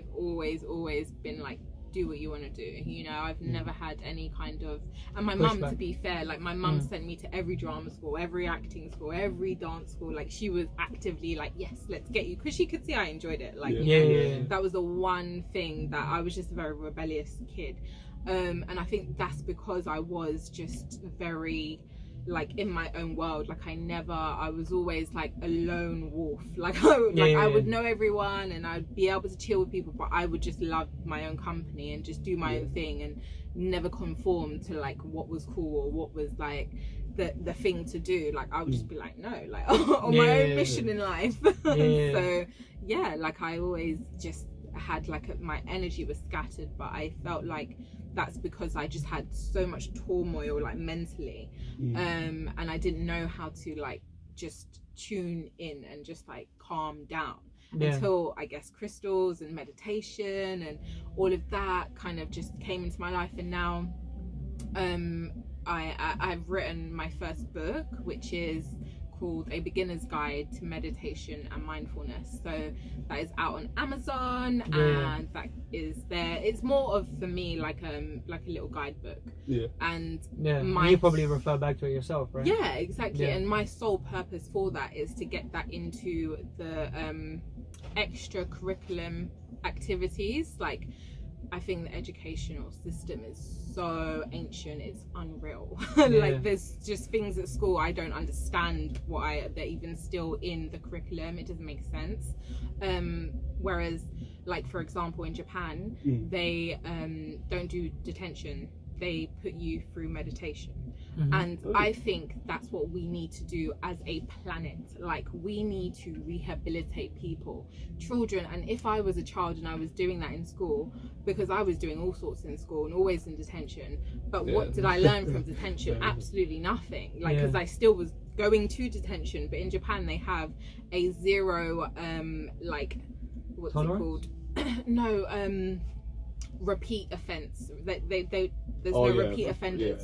family have always been like, do what you want to do, you know. I've never had any kind of, and my mum, to be fair, like my mum sent me to every drama school, every acting school, every dance school. Like she was actively like, yes, let's get you, because she could see I enjoyed it. Like, that was the one thing that I was just a very rebellious kid, and I think that's because I was just very like in my own world. Like I was always like a lone wolf. Like I would know everyone and I'd be able to chill with people, but I would just love my own company and just do my own thing and never conform to like what was cool or what was like the thing to do. Like I would just be like, no, like on my own mission in life. So yeah, like I always just had like my energy was scattered, but I felt like that's because I just had so much turmoil like mentally, and I didn't know how to like just tune in and just like calm down until I guess crystals and meditation and all of that kind of just came into my life. And now I've written my first book, which is called A Beginner's Guide to Meditation and Mindfulness. So that is out on Amazon, and that is there. It's more of, for me, like a little guidebook. And you probably refer back to it yourself, right? Yeah, exactly. And my sole purpose for that is to get that into the extra curriculum activities. Like I think the educational system is so ancient, it's unreal. Like there's just things at school I don't understand why they're even still in the curriculum. It doesn't make sense. Whereas like for example in Japan, they don't do detention, they put you through meditation. And I think that's what we need to do as a planet. Like we need to rehabilitate people, children. And if I was a child and I was doing that in school, because I was doing all sorts in school and always in detention, but what did I learn from detention? Absolutely nothing. Like because I still was going to detention. But in Japan they have a zero like what's tolerance? It called no repeat offense. They there's no repeat offenders.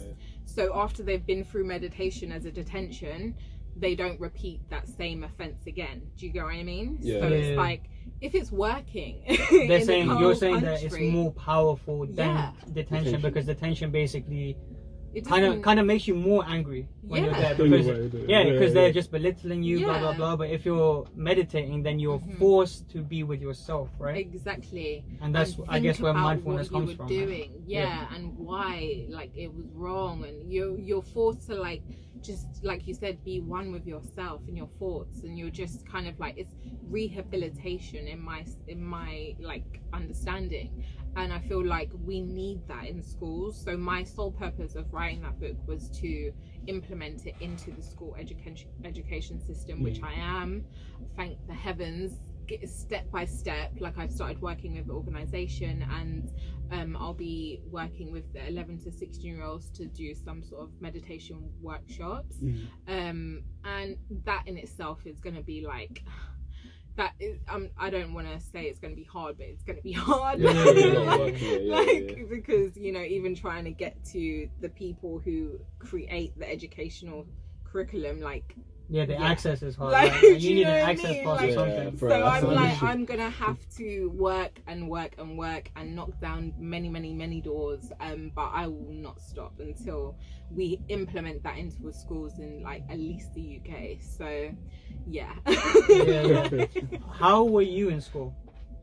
So after they've been through meditation as a detention, they don't repeat that same offense again. Do you get what I mean? So it's like, if it's working, they're saying you're saying country, that it's more powerful than detention, because detention basically kind of makes you more angry when you're there, because they're just belittling you, blah blah blah. But if you're meditating, then you're forced to be with yourself, right? Exactly. And that's I guess where mindfulness comes from. Doing, and why like it was wrong, and you're forced to like just like you said, be one with yourself and your thoughts, and you're just kind of like, it's rehabilitation in my like understanding. And I feel like we need that in schools. So my sole purpose of writing that book was to implement it into the school education system, which I am, thank the heavens, step by step. Like I've started working with the organisation, and I'll be working with the 11 to 16-year-olds to do some sort of meditation workshops. And that in itself is going to be like... that is, I don't want to say it's going to be hard, but it's going to be hard. Because you know, even trying to get to the people who create the educational curriculum, like access is hard. Like, right? You need an access pass or something. So I'm like, I'm gonna have to work and work and work and knock down many doors. But I will not stop until we implement that into the schools in like at least the UK. So. How were you in school?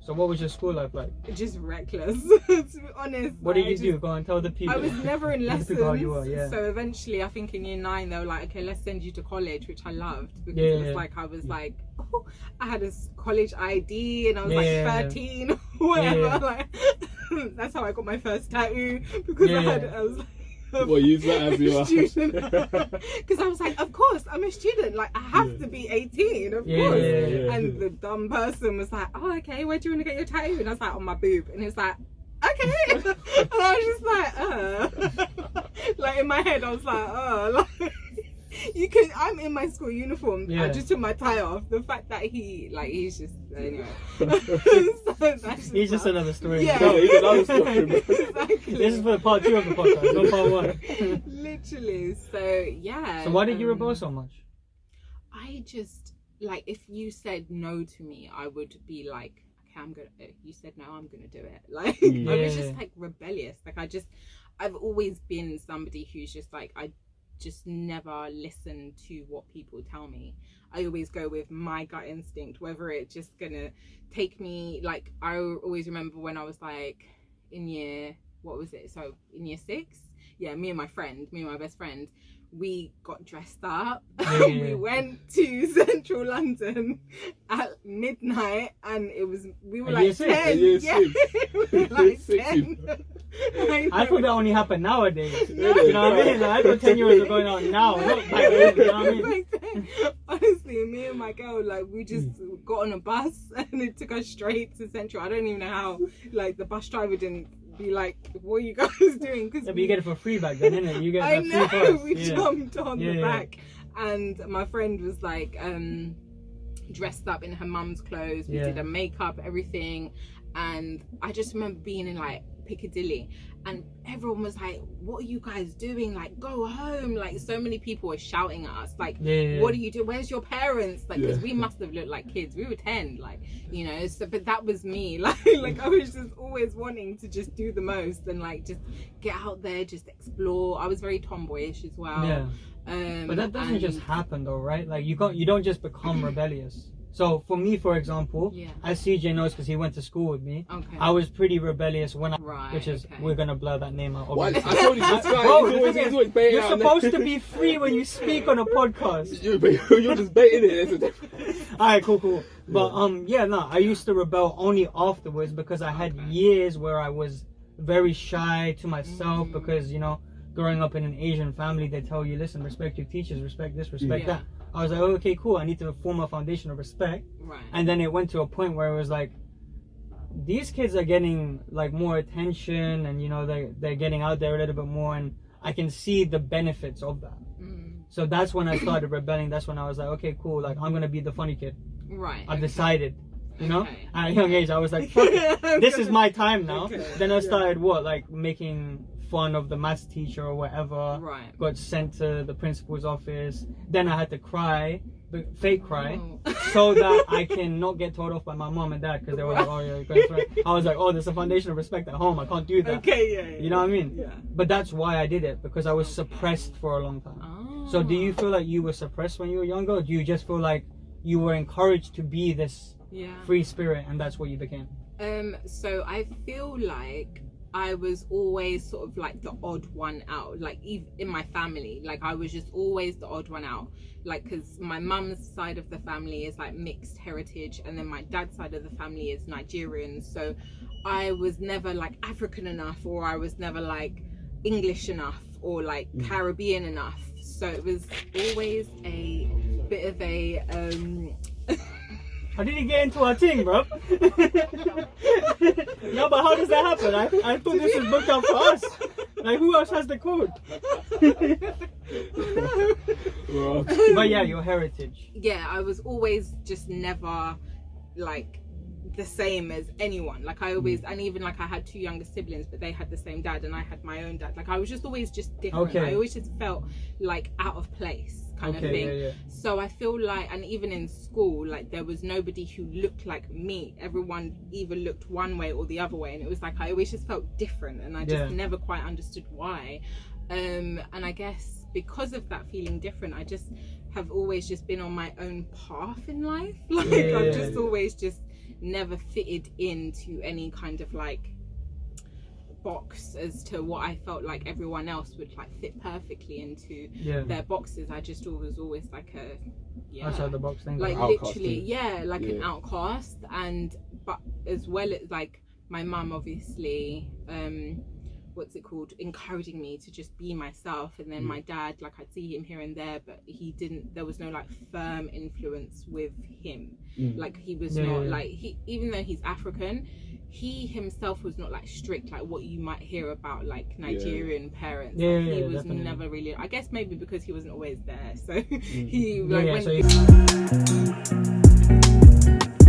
So what was your school life like? Just reckless, to be honest. What did you do? Go and tell the people. I was never in lessons. So eventually, I think in year 9, they were like, okay, let's send you to college, which I loved, because it was like, I was like, oh, I had a college ID and I was like 13 or whatever. Like, that's how I got my first tattoo, because I was like, use that as your student, because I was like, of course I'm a student, like I have to be 18, of course. And the dumb person was like, oh okay, where do you want to get your tattoo? And I was like, on my boob. And it was like, okay. And I was just like, like in my head I was like, like you can, I'm in my school uniform. I just took my tie off. The fact that he, like, he's just, anyway. He's just another story. No, he's another story. Exactly. This is for part 2 of the podcast, not part 1. Literally. So, yeah. So why did you rebel so much? I just, like, if you said no to me, I would be like, okay, you said no, I'm gonna do it. Like, yeah. I was just like rebellious. Like I've always been somebody who's just like, I just never listen to what people tell me. I always go with my gut instinct, whether it's just gonna take me. Like, I always remember when I was like in year six, me and my best friend, we got dressed up. We went to central London at midnight, and it was we were like 10. I thought that only happened nowadays. No. You know what I mean? Like, I thought 10 years ago going on now. Not back then, you know what I mean? Honestly, me and my girl, like, we just got on a bus and it took us straight to central. I don't even know how, like, the bus driver didn't be like, what are you guys doing? Cause but you get it for free back then, innit? You get it for free. Jumped on the back, and my friend was like dressed up in her mum's clothes. We did her makeup, everything, and I just remember being in like Piccadilly, and everyone was like, what are you guys doing? Like, go home. Like, so many people were shouting at us, like, what do you do? Where's your parents? Like, because we must have looked like kids. We were 10, like, you know. So, but that was me. Like I was just always wanting to just do the most and like just get out there, just explore. I was very tomboyish as well. But that doesn't just happen though, right? Like, you don't just become rebellious. So for me, for example, as CJ knows because he went to school with me, I was pretty rebellious when I, we're going to blur that name out. Obviously. Well, I told you, he's always baiting you're out. You're supposed to be free when you speak on a podcast. You're just baiting it. All right, cool. But I used to rebel only afterwards because I had years where I was very shy to myself because, you know, growing up in an Asian family, they tell you, listen, respect your teachers, respect this, respect that. I was like, okay, cool. I need to form a foundation of respect. Right. And then it went to a point where it was like, these kids are getting like more attention, and you know they're getting out there a little bit more, and I can see the benefits of that. Mm. So that's when I started rebelling. That's when I was like, okay, cool. Like, I'm gonna be the funny kid. Right. I've decided. You know, at a young age, I was like, fuck it. This is my time now. Okay. Then I started making fun of the maths teacher or whatever, right? Got sent to the principal's office. Then I had to cry, fake cry, so that I can not get told off by my mom and dad, because they were like, oh yeah, you're going to I was like, oh, there's a foundation of respect at home, I can't do that. You know what I mean? But that's why I did it, because I was suppressed for a long time. So do you feel like you were suppressed when you were younger, or do you just feel like you were encouraged to be this free spirit and that's what you became? So I feel like I was always sort of like the odd one out, like even in my family, like I was just always the odd one out, like because my mum's side of the family is like mixed heritage, and then my dad's side of the family is Nigerian, so I was never like African enough, or I was never like English enough, or like Caribbean enough, so it was always a bit of a How did he get into our thing, bro? No, but how does that happen? I thought this was booked out for us. Like, who else has the code? No. But yeah, your heritage. Yeah, I was always just never like the same as anyone. Like I always, and even like I had two younger siblings, but they had the same dad, and I had my own dad. Like I was just always just different. Okay. I always just felt like out of place. Kind of thing. So I feel like, and even in school, like there was nobody who looked like me. Everyone either looked one way or the other way, and it was like I always just felt different, and I just never quite understood why. And I guess because of that feeling different, I just have always just been on my own path in life. Like I've just always just never fitted into any kind of like box as to what I felt like everyone else would like fit perfectly into their boxes. I just was always like a outside the box thing, like literally an outcast. And but as well as like my mum obviously encouraging me to just be myself, and then my dad, like I'd see him here and there, but there was no like firm influence with him. Like he was like he, even though he's African, he himself was not like strict like what you might hear about like Nigerian parents. He was definitely never really, I guess maybe because he wasn't always there, so he like when